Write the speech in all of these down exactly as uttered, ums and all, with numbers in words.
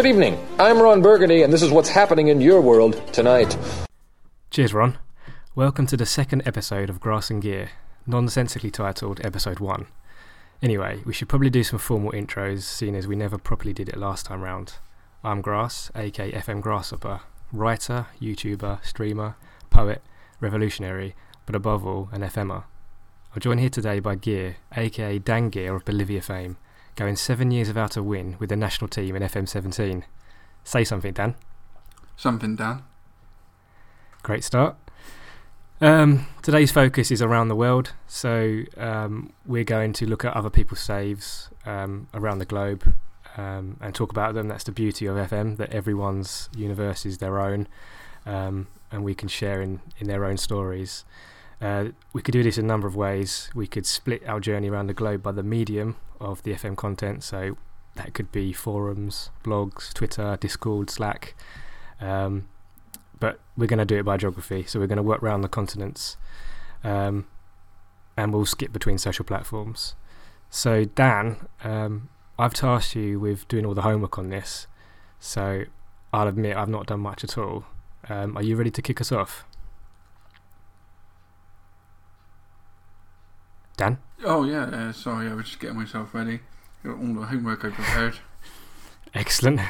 Good evening. I'm Ron Burgundy, and this is what's happening in your world tonight. Cheers, Ron. Welcome to the second episode of Grass and Gear, nonsensically titled Episode one. Anyway, we should probably do some formal intros, seeing as we never properly did it last time round. I'm Grass, aka F M Grasshopper, writer, YouTuber, streamer, poet, revolutionary, but above all, an F M er. I'm joined here today by Gear, aka Dan Gear of Bolivia fame, going seven years without a win with the national team in F M seventeen. Say something, Dan. Something, Dan. Great start. Um, today's focus is around the world, so um, we're going to look at other people's saves um, around the globe um, and talk about them. That's the beauty of F M, that everyone's universe is their own, um, and we can share in, in their own stories. Uh, we could do this in a number of ways. We could split our journey around the globe by the medium of the F M content, so that could be forums, blogs, Twitter, Discord, Slack. Um, but we're going to do it by geography, so we're going to work around the continents, um, and we'll skip between social platforms. So Dan, um, I've tasked you with doing all the homework on this, so I'll admit I've not done much at all. Um, are you ready to kick us off? Dan? Oh yeah, uh, sorry, I was just getting myself ready. Got all the homework I prepared. Excellent.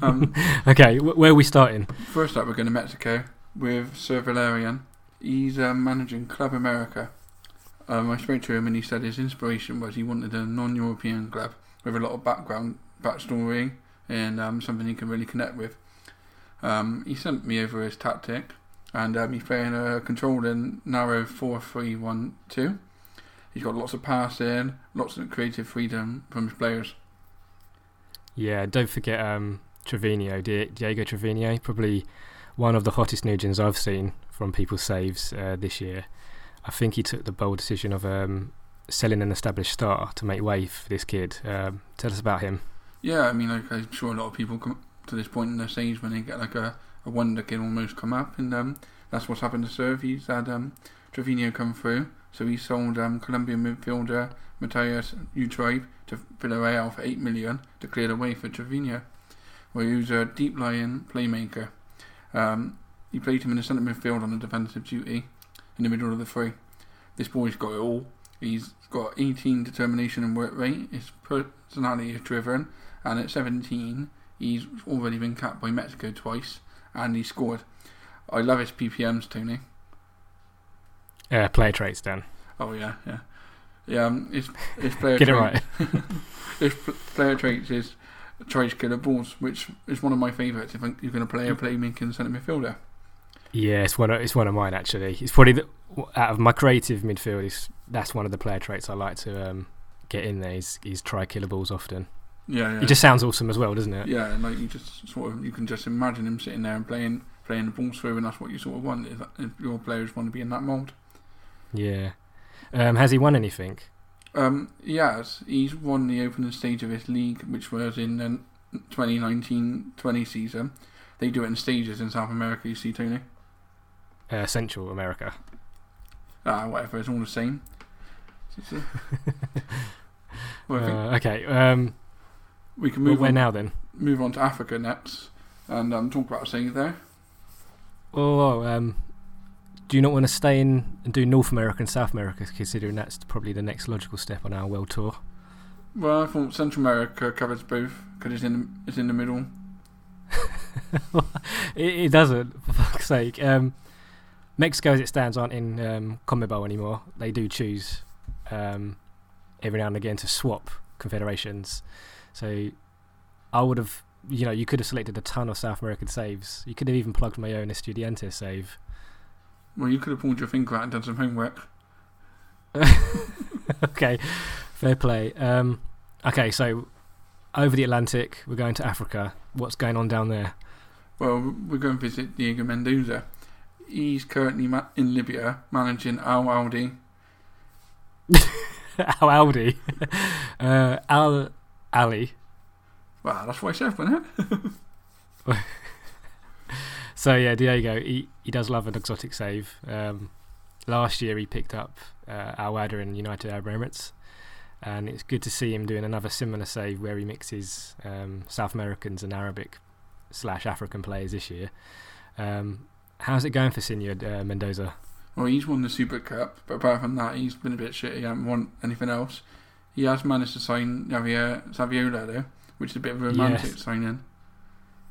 um, okay, wh- where are we starting? First up, we're going to Mexico with Sir Valerian. He's uh, managing Club America. Um, I spoke to him and he said his inspiration was he wanted a non-European club with a lot of background, backstory, and um, something he can really connect with. Um, he sent me over his tactic, and um, he's playing a controlling narrow four three one two. He's got lots of passing, lots of creative freedom from his players. Yeah, don't forget um, Trevino, Diego Trevino, probably one of the hottest Nugents I've seen from people's saves uh, this year. I think he took the bold decision of um, selling an established star to make way for this kid. Um, tell us about him. Yeah, I mean, like, I'm sure a lot of people come to this point in their saves when they get like a, a wonder kid almost come up, and um, that's what's happened to Serve. He's had um, Trevino come through, so he sold um, Colombian midfielder Matias Utrave to Villarreal for eight million to clear the way for Trevino, where he was a deep-lying playmaker. Um, he played him in the centre midfield on a defensive duty in the middle of the three. This boy's got it all. He's got eighteen determination and work rate. His personality is driven, and at seventeen, he's already been capped by Mexico twice, and he scored. I love his P P Ms, Tony. Uh, player traits, Dan. Oh yeah, yeah, yeah. Um, his his player get it right. His pl- player traits is tries to kill the balls, which is one of my favourites. If you're going to play a playmaking centre midfielder. Yeah, it's one. Of, it's one of mine actually. It's probably the, out of my creative midfielders. That's one of the player traits I like to um, get in there. Is, is try to kill the balls often. Yeah, yeah. It just sounds awesome as well, doesn't it? Yeah, like you just sort of you can just imagine him sitting there and playing playing the balls through, and that's what you sort of want if, if your players want to be in that mould. Yeah. Um, has he won anything? Um, he has. He's won the opening stage of his league, which was in the twenty nineteen twenty season. They do it in stages in South America, you see, Tony? Uh, Central America. Ah, whatever, it's all the same. Well, uh, okay. Um, we can move well, where on, now, then? Move on to Africa next and um, talk about a save there. Oh, um... do you not want to stay in and do North America and South America, considering that's probably the next logical step on our world tour? Well, I thought Central America covers both because it's in it's in the middle. it, it doesn't, for fuck's sake. Um, Mexico, as it stands, aren't in um, CONMEBOL anymore. They do choose um, every now and again to swap confederations. So I would have, you know, you could have selected a ton of South American saves. You could have even plugged my own Estudiantes save. Well, you could have pulled your finger out and done some homework. Okay, fair play. Um, okay, so over the Atlantic, we're going to Africa. What's going on down there? Well, we're going to visit Diego Mendoza. He's currently ma- in Libya managing Al Aldi. Al Aldi? uh, Al Ali. Wow, that's what I said, wasn't it? So yeah, Diego, he, he does love an exotic save. Um, last year he picked up uh, Alwada in United Arab Emirates, and it's good to see him doing another similar save where he mixes um, South Americans and Arabic slash African players this year. Um, how's it going for Señor uh, Mendoza? Well, he's won the Super Cup, but apart from that, he's been a bit shitty. He hasn't won anything else. He has managed to sign Javier Saviola there, which is a bit of a romantic yes. signing.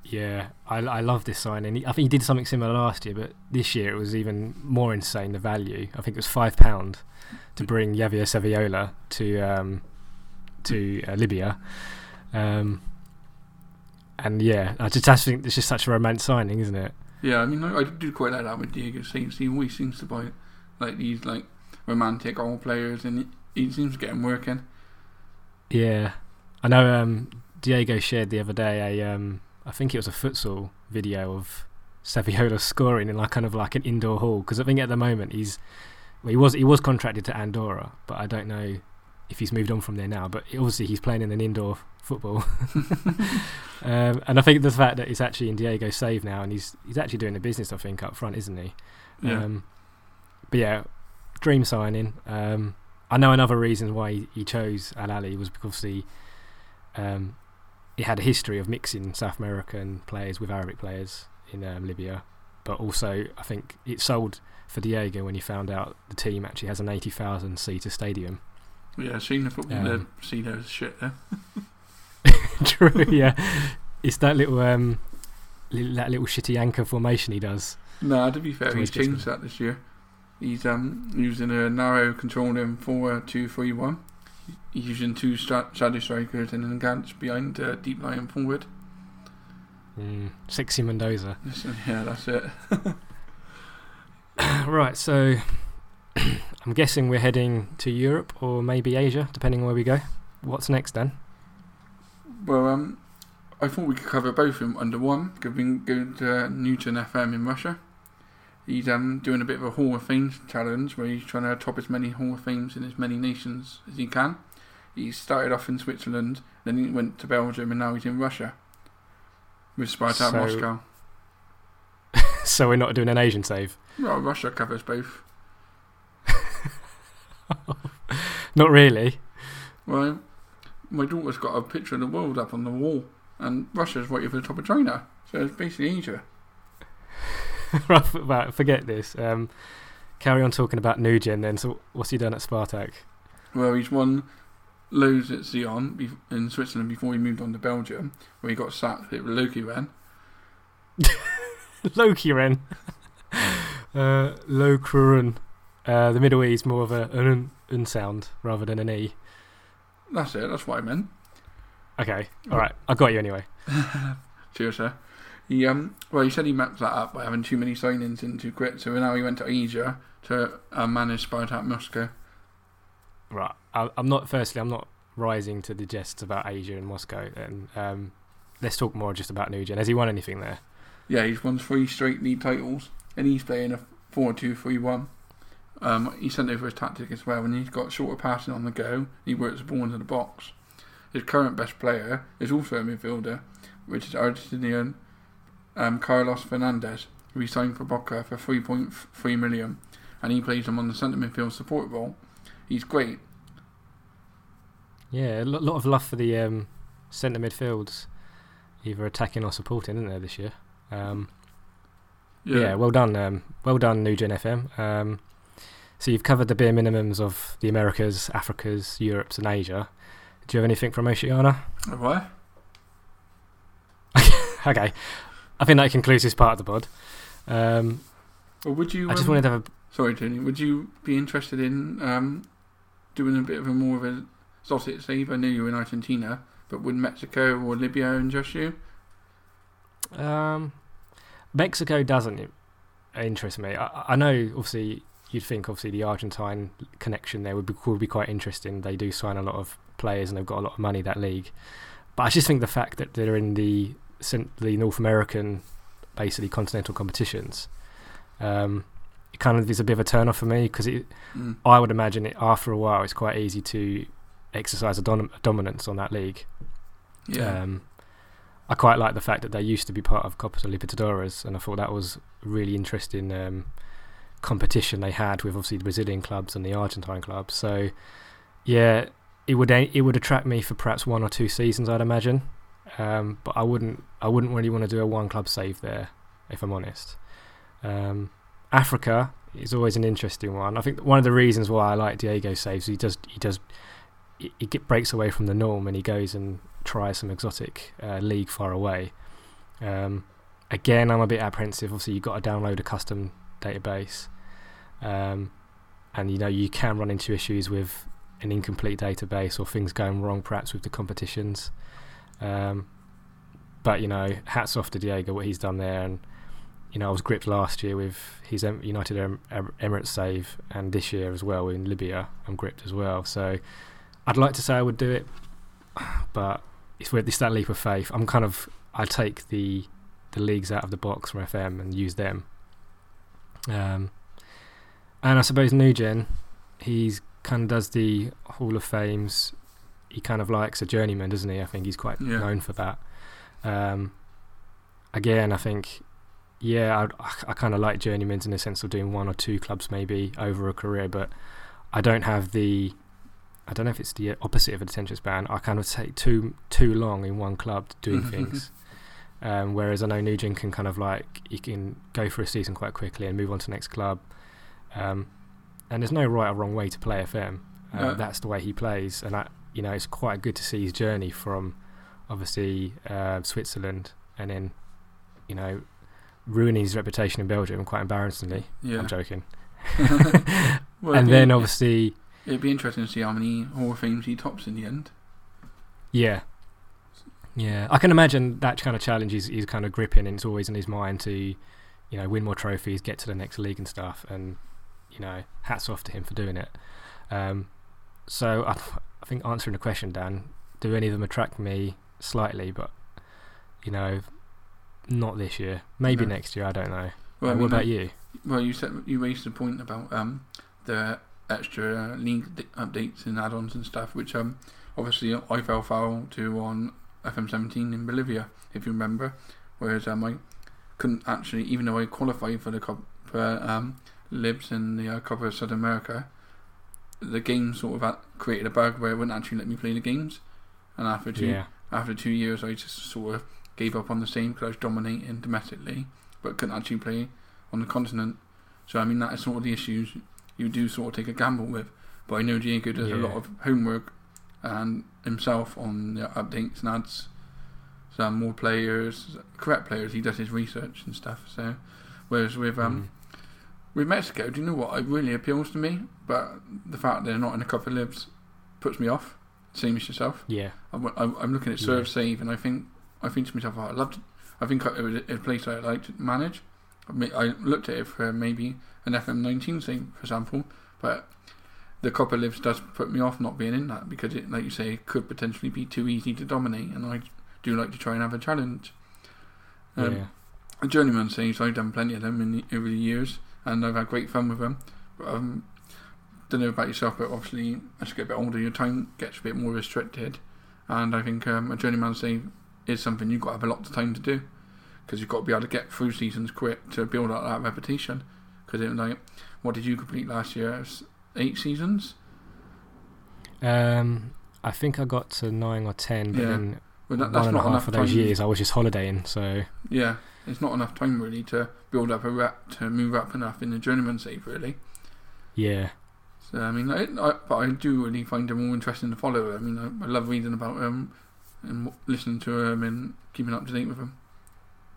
Yeah, I, I love this signing. I think he did something similar last year, but this year it was even more insane, the value. I think it was five pounds to bring Javier Saviola to um, to uh, Libya. Um, and yeah, I just, I think it's just such a romantic signing, isn't it? Yeah, I mean, I, I do quite like that with Diego. He, he always seems to buy like these like romantic old players, and he, he seems to get them working. Yeah, I know um, Diego shared the other day a... Um, I think it was a futsal video of Saviola scoring in like kind of like an indoor hall, because I think at the moment he's well, he was he was contracted to Andorra, but I don't know if he's moved on from there now, but obviously he's playing in an indoor football. um, and I think the fact that he's actually in Diego's save now, and he's he's actually doing the business, I think, up front, isn't he? Yeah. Um, but yeah, dream signing. Um, I know another reason why he, he chose Al Ali was because he um He had a history of mixing South American players with Arabic players in um, Libya, but also I think it sold for Diego when he found out the team actually has an eighty thousand seater stadium. Yeah, I've seen the football um, there, seen those shit there. True, yeah. It's that little um, li- that little shitty anchor formation he does. No, to be fair, he's changed that this year. He's um, using a narrow controlling four two three one. He's using two strat- shadow strikers and then Gantz behind uh, deep line forward. Mm, sexy Mendoza. Yeah, that's it. Right, so I'm guessing we're heading to Europe or maybe Asia, depending on where we go. What's next, Dan? Well, um, I thought we could cover both of them under one, because we can go to Newton F M in Russia. He's um, doing a bit of a Hall of Fame challenge where he's trying to top as many Hall of Fames in as many nations as he can. He started off in Switzerland, then he went to Belgium, and now he's in Russia with Spartak Moscow. So we're not doing an Asian save? Well, Russia covers both. Not really. Well, my daughter's got a picture of the world up on the wall, and Russia's right over the top of China, so it's basically Asia. Right, forget this. Um, carry on talking about New Gen then. So, what's he done at Spartak? Well, he's won loads at Sion in Switzerland before he moved on to Belgium, where he got sacked at Lokeren. Lokeren? uh, Lokeren. Uh, the Middle E is more of a, an un sound rather than an E. That's it, that's what I meant. Okay, alright, I got you anyway. Cheers, sir. He, um, well, he said he mapped that up by having too many signings and too quick, so now he went to Asia to uh, manage Spartak Moscow. Right, I, I'm not. Firstly, I'm not rising to the jests about Asia and Moscow. And um, let's talk more just about New Gen. Has he won anything there? Yeah, he's won three straight league titles, and he's playing a four two three one. Um, he sent over his tactic as well, and he's got shorter passing on the go. He works the ball into the box. His current best player is also a midfielder, which is Argentinian. Um, Carlos Fernandez, who he signed for Boca for three point three million, and he plays him on the centre midfield support role. He's great. Yeah, a lot of love for the um, centre midfields, either attacking or supporting, isn't there, this year? Um, yeah. yeah, well done, um, well done, New Gen F M. Um, so you've covered the bare minimums of the Americas, Africas, Europe's, and Asia. Do you have anything from Oceania? What? Okay. I think that concludes this part of the pod. Um, well, would you? I just um, wanted to have a... Sorry, Tony. Would you be interested in um, doing a bit of a more of a sausage save? I know you're in Argentina, but would Mexico or Libya interest you? Um, Mexico doesn't interest me. I, I know, obviously, you'd think obviously the Argentine connection there would be would be quite interesting. They do sign a lot of players, and they've got a lot of money, that league. But I just think the fact that they're in the simply North American, basically continental competitions. Um, it kind of is a bit of a turn off for me because mm. I would imagine it after a while it's quite easy to exercise a, dom- a dominance on that league. Yeah, um, I quite like the fact that they used to be part of Copa Libertadores, and I thought that was a really interesting um, competition they had with obviously the Brazilian clubs and the Argentine clubs. So yeah, it would it would attract me for perhaps one or two seasons, I'd imagine. Um, but I wouldn't I wouldn't really want to do a one club save there, if I'm honest. Um, Africa is always an interesting one. I think one of the reasons why I like Diego saves, he does he does he get, breaks away from the norm, and he goes and tries some exotic uh, league far away. Um, again, I'm a bit apprehensive. Obviously, you've got to download a custom database, um, and you know you can run into issues with an incomplete database or things going wrong, perhaps with the competitions. Um, but you know, hats off to Diego, what he's done there. And you know, I was gripped last year with his United Emirates save, and this year as well in Libya, I'm gripped as well. So I'd like to say I would do it, but it's with it's that leap of faith. I'm kind of I take the the leagues out of the box from F M and use them. Um, and I suppose New Gen, he's kind of does the Hall of Fames. He kind of likes a journeyman, doesn't he? I think he's quite yeah. known for that. Um, again, I think. Yeah, I, I kind of like journeymans in the sense of doing one or two clubs maybe over a career, but I don't have the, I don't know if it's the opposite of a attention span. I kind of take too too long in one club doing things, um, whereas I know New Gen can kind of like, you can go for a season quite quickly and move on to the next club, um, and there's no right or wrong way to play F M. Uh, no. That's the way he plays, and I, you know, it's quite good to see his journey from obviously uh, Switzerland and then, you know, ruining his reputation in Belgium quite embarrassingly. Yeah. I'm joking. Well, and then obviously it'd be interesting to see how many Hall of Fames he tops in the end. Yeah, yeah. I can imagine that kind of challenge is, is kind of gripping, and it's always in his mind to, you know, win more trophies, get to the next league and stuff. And you know, hats off to him for doing it. Um, so I, I think answering the question, Dan, do any of them attract me slightly? But you know. Not this year. Maybe no. Next year. I don't know. Well, uh, what I mean, about you? Well, you said you raised the point about um, the extra league d- updates and add-ons and stuff, which um, obviously I fell foul to on F M seventeen in Bolivia, if you remember. Whereas um, I couldn't actually, even though I qualified for the Copa um, Libs and the uh, Copa South America, the game sort of had, created a bug where it wouldn't actually let me play the games. And after two yeah. after two years, I just sort of gave up on the same because I was dominating domestically but couldn't actually play on the continent. So I mean, that is sort of the issues you do sort of take a gamble with, but I know Diego does yeah. a lot of homework and himself on the updates and adds some more players, correct players. He does his research and stuff. So whereas with um mm. with Mexico, do you know what, it really appeals to me, but the fact they're not in a Copa Libs puts me off, same as yourself. Yeah, I'm, I'm looking at serve yeah. save, and I think I think to myself, oh, I loved. I think it was a place I liked to manage. I looked at it for maybe an F M nineteen thing, for example, but the Copa Lives does put me off not being in that because, it, like you say, it could potentially be too easy to dominate, and I do like to try and have a challenge. Um, yeah. A journeyman saves, I've done plenty of them in the, over the years, and I've had great fun with them. But um, don't know about yourself, but obviously as you get a bit older, your time gets a bit more restricted, and I think um, a journeyman save is something you've got to have a lot of time to do because you've got to be able to get through seasons quick to build up that repetition. Because it like, what did you complete last year? Eight seasons? Um, I think I got to nine or ten, but yeah. then well, that, that's one not and a half of those years I was just holidaying. So yeah, it's not enough time really to build up a rep to move up enough in the journeyman save really. Yeah. So I mean, I, I, but I do really find it more interesting to follow. I mean, I, I love reading about um. and listening to them and keeping up to date with them.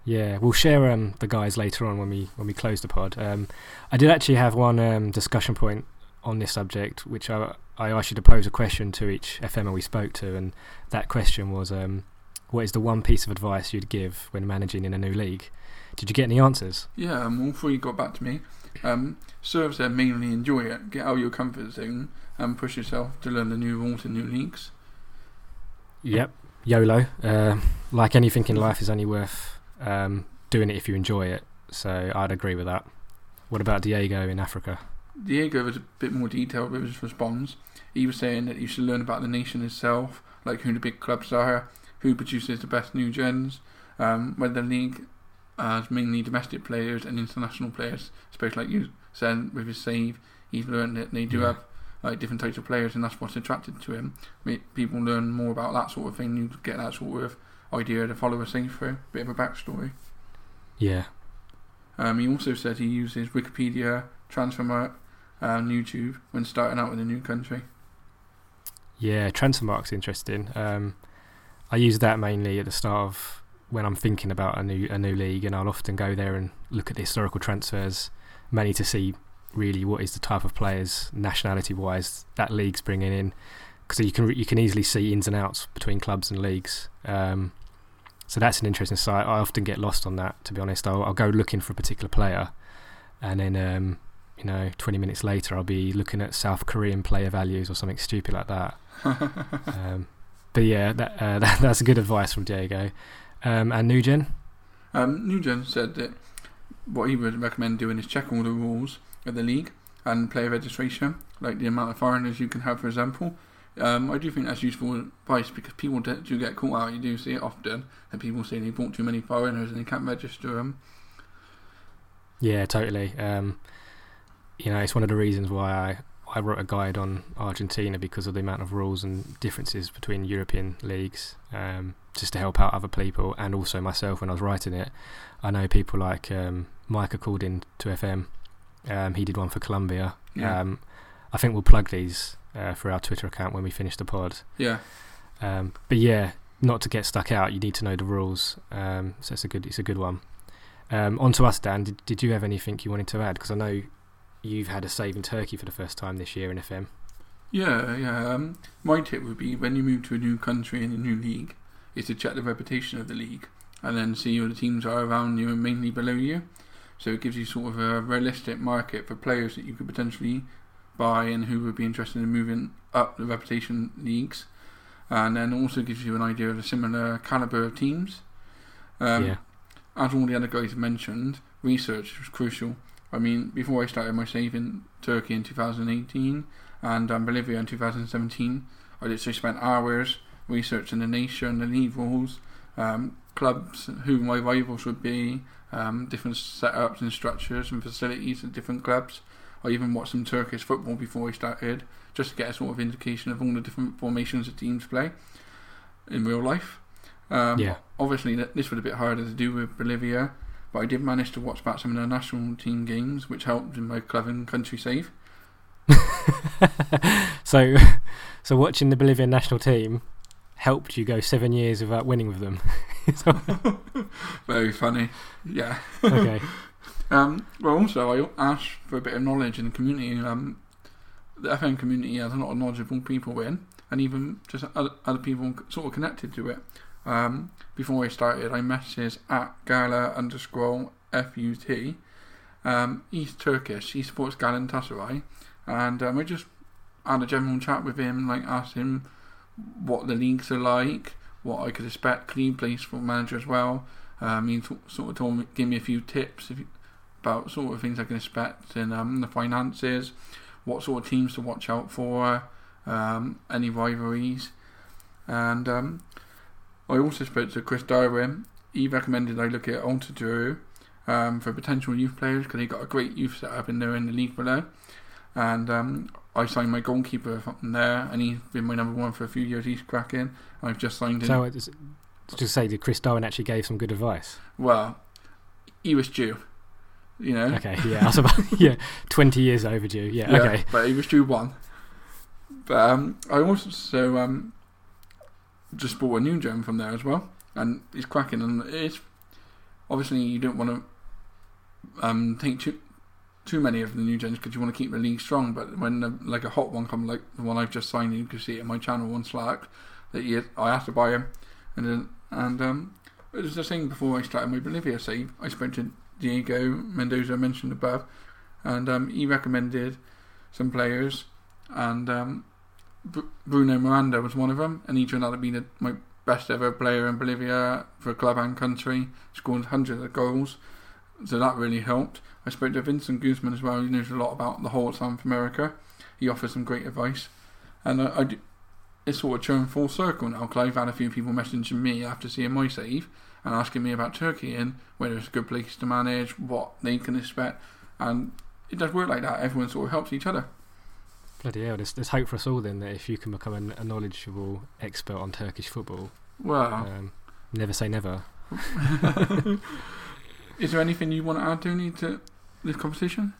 Yeah, we'll share um, the guys later on when we when we close the pod. Um, I did actually have one um, discussion point on this subject, which I, I asked you to pose a question to each F M we spoke to, and that question was, um, what is the one piece of advice you'd give when managing in a new league? Did you get any answers? Yeah, um, all three got back to me. Um, serves there mainly enjoy it, get out of your comfort zone and push yourself to learn the new rules and new leagues. Yep. YOLO. Uh, like anything in life, is only worth um, doing it if you enjoy it. So I'd agree with that. What about Diego in Africa? Diego was a bit more detailed with his response. He was saying that you should learn about the nation itself, like who the big clubs are, who produces the best new gens, um, whether the league has mainly domestic players and international players. Especially like you said with his save, he's learned that they do yeah. have like different types of players, and that's what's attracted to him. Make people learn more about that sort of thing. You get that sort of idea to follow a thing through, a bit of a backstory. Yeah. Um, he also said he uses Wikipedia, Transfermarkt, and YouTube when starting out in a new country. Yeah, Transfermarkt's interesting. Um, I use that mainly at the start of when I'm thinking about a new a new league, and I'll often go there and look at the historical transfers, mainly to see really what is the type of players, nationality-wise, that league's bringing in, because you can you can easily see ins and outs between clubs and leagues. Um, so that's an interesting site. I often get lost on that, to be honest. I'll, I'll go looking for a particular player, and then um, you know, twenty minutes later, I'll be looking at South Korean player values or something stupid like that. um, but yeah, that, uh, that, that's good advice from Diego. Um, and Newgen? Um, Newgen said that what he would recommend doing is check all the rules of the league and player registration, like the amount of foreigners you can have, for example. Um, I do think that's useful advice, because people do get caught out. You do see it often, and people say they bought too many foreigners and they can't register them. Yeah, totally. Um, you know, it's one of the reasons why I, I wrote a guide on Argentina, because of the amount of rules and differences between European leagues, um, just to help out other people and also myself when I was writing it. I know people like um, Micah called in to F M. Um, he did one for Colombia. Yeah. Um, I think we'll plug these uh, for our Twitter account when we finish the pod. Yeah. Um, but yeah, not to get stuck out. You need to know the rules. Um, so it's a good, it's a good one. Um, on to us, Dan. Did, did you have anything you wanted to add? Because I know you've had a save in Turkey for the first time this year in F M. Yeah, yeah. Um, my tip would be, when you move to a new country and a new league, is to check the reputation of the league and then see who the teams are around you and mainly below you. So it gives you sort of a realistic market for players that you could potentially buy and who would be interested in moving up the reputation leagues. And then also gives you an idea of the similar calibre of teams. Um, yeah. As all the other guys mentioned, research was crucial. I mean, before I started my save in Turkey in two thousand eighteen and um, Bolivia in two thousand seventeen, I literally spent hours researching the nation, the league rules, um, clubs, who my rivals would be, Um, different setups and structures and facilities at different clubs. I even watched some Turkish football before I started, just to get a sort of indication of all the different formations that teams play in real life. Um, yeah. Obviously, this was a bit harder to do with Bolivia, but I did manage to watch back some of the national team games, which helped in my club and country save. so, so watching the Bolivian national team helped you go seven years without winning with them. Very funny. Yeah. Okay. um, well, also, I asked for a bit of knowledge in the community. Um, the F M community has a lot of knowledgeable people in, and even just other, other people sort of connected to it. Um, before I started, I messaged at gala underscore fut. Um, he's Turkish. He supports Galatasaray, and um, I just had a general chat with him, like asked him what the leagues are like, what I could expect, clean place for manager as well. Um, he t- sort of told me, gave me a few tips if you, about sort of things I can expect, and um, the finances, what sort of teams to watch out for, um, any rivalries. And um, I also spoke to Chris Darwin. He recommended I look at Altidu um, for potential youth players, because he got a great youth set up in there in the league below. And um, I signed my goalkeeper from there, and he's been my number one for a few years. He's cracking, and I've just signed him. So, just, just say, did Chris Darwin actually gave some good advice? Well, he was due, you know. Okay, yeah, that's about yeah, twenty years overdue. Yeah, yeah, okay, but he was due one. But um, I also um, just bought a new gem from there as well, and he's cracking. And it's obviously you don't want to um, take too. too many of the new gens, because you want to keep the league strong. But when the, like a hot one comes, like the one I've just signed, you can see it in my channel on Slack that he, I have to buy him. And then, and um, it was the thing before I started my Bolivia save. I spoke to Diego Mendoza, mentioned above, and um, he recommended some players, and um, Br- Bruno Miranda was one of them, and he turned out to be the, my best ever player in Bolivia for club and country. Scored hundreds of goals, so that really helped. I spoke to Vincent Guzman as well, who knows a lot about the whole of South America. He offers some great advice. And I, I do, it's sort of turned full circle now, because I've had a few people messaging me after seeing my save and asking me about Turkey and whether it's a good place to manage, what they can expect. And it does work like that. Everyone sort of helps each other. Bloody hell, there's, there's hope for us all then, that if you can become an, a knowledgeable expert on Turkish football. Well, um, never say never. Is there anything you want to add, Tony, to this competition?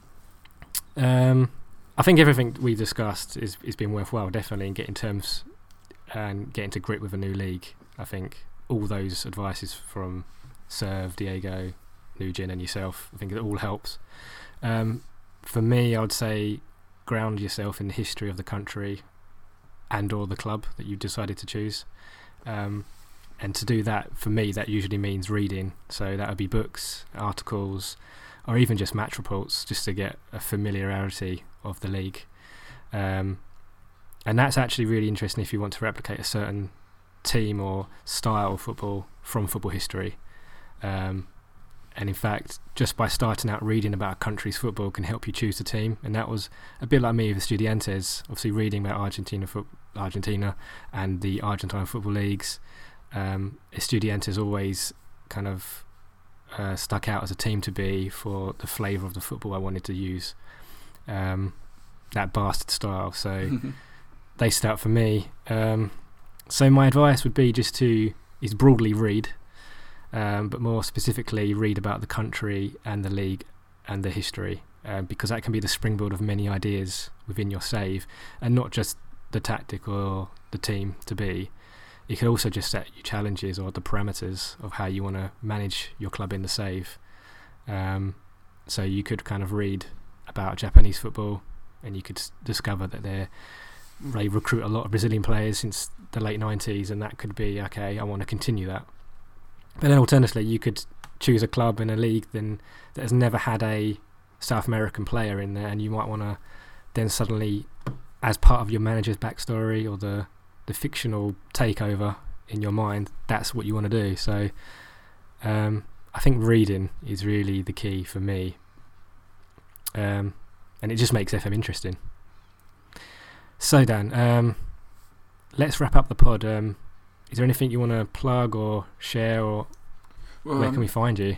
Um, I think everything we discussed is is been worthwhile, definitely, in getting terms and getting to grip with a new league. I think all those advices from Serv, Diego, Nugent and yourself, I think it all helps. Um, for me, I would say ground yourself in the history of the country and or the club that you decided to choose. Um, and to do that, for me, that usually means reading. So that would be books, articles, or even just match reports, just to get a familiarity of the league. Um, and that's actually really interesting if you want to replicate a certain team or style of football from football history. Um, and in fact, just by starting out reading about a country's football can help you choose a team. And that was a bit like me with Estudiantes, obviously reading about Argentina fo- Argentina and the Argentine football leagues. Um, Estudiantes always kind of uh, stuck out as a team to be for the flavour of the football I wanted to use. Um, that bastard style. So they stood out for me. Um, so my advice would be just to, is broadly read. Um, but more specifically read about the country and the league and the history, uh, because that can be the springboard of many ideas within your save, and not just the tactic or the team to be. It could also just set you challenges or the parameters of how you want to manage your club in the save. Um, so you could kind of read about Japanese football, and you could s- discover that they're they recruit a lot of Brazilian players since the late nineties, and that could be, okay, I want to continue that. But then alternatively, you could choose a club in a league then that has never had a South American player in there, and you might want to then suddenly, as part of your manager's backstory or the, the fictional takeover in your mind, that's what you want to do. So um, I think reading is really the key for me. Um, and it just makes F M interesting. So Dan, um, let's wrap up the pod. Um, Is there anything you want to plug or share, or well, where um, can we find you?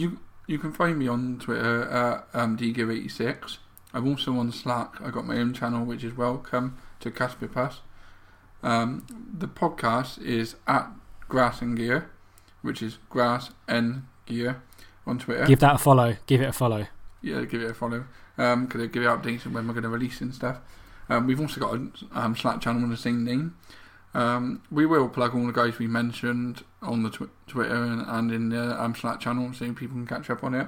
You you can find me on Twitter at um, Dgear eighty-six. I'm also on Slack. I got my own channel, which is Welcome to Casper Pass. Um, the podcast is at Grass and Gear, which is Grass and Gear on Twitter. Give that a follow. Give it a follow. Yeah, give it a follow. Um, because I give you updates on when we're going to release and stuff. Um, we've also got a um, Slack channel with the same name. Um, we will plug all the guys we mentioned on the tw- Twitter and, and in the um, Slack channel, so people can catch up on it.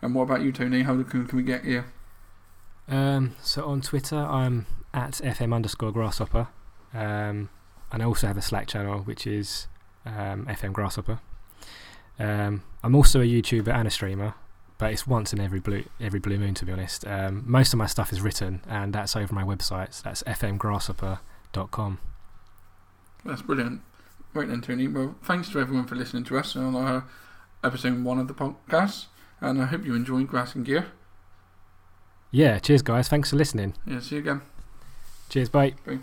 And what about you, Tony? How can, can we get you? Um, so on Twitter, I'm at FM underscore Grasshopper. Um, and I also have a Slack channel, which is um, F M Grasshopper. Um, I'm also a YouTuber and a streamer, but it's once in every blue every blue moon, to be honest. Um, most of my stuff is written, and that's over my website. So that's f m grasshopper dot com. That's brilliant. Right then, Tony. Well, thanks to everyone for listening to us on our episode one of the podcast, and I hope you enjoyed Grass and Gear. Yeah, cheers, guys. Thanks for listening. Yeah, see you again. Cheers, bye. Bye.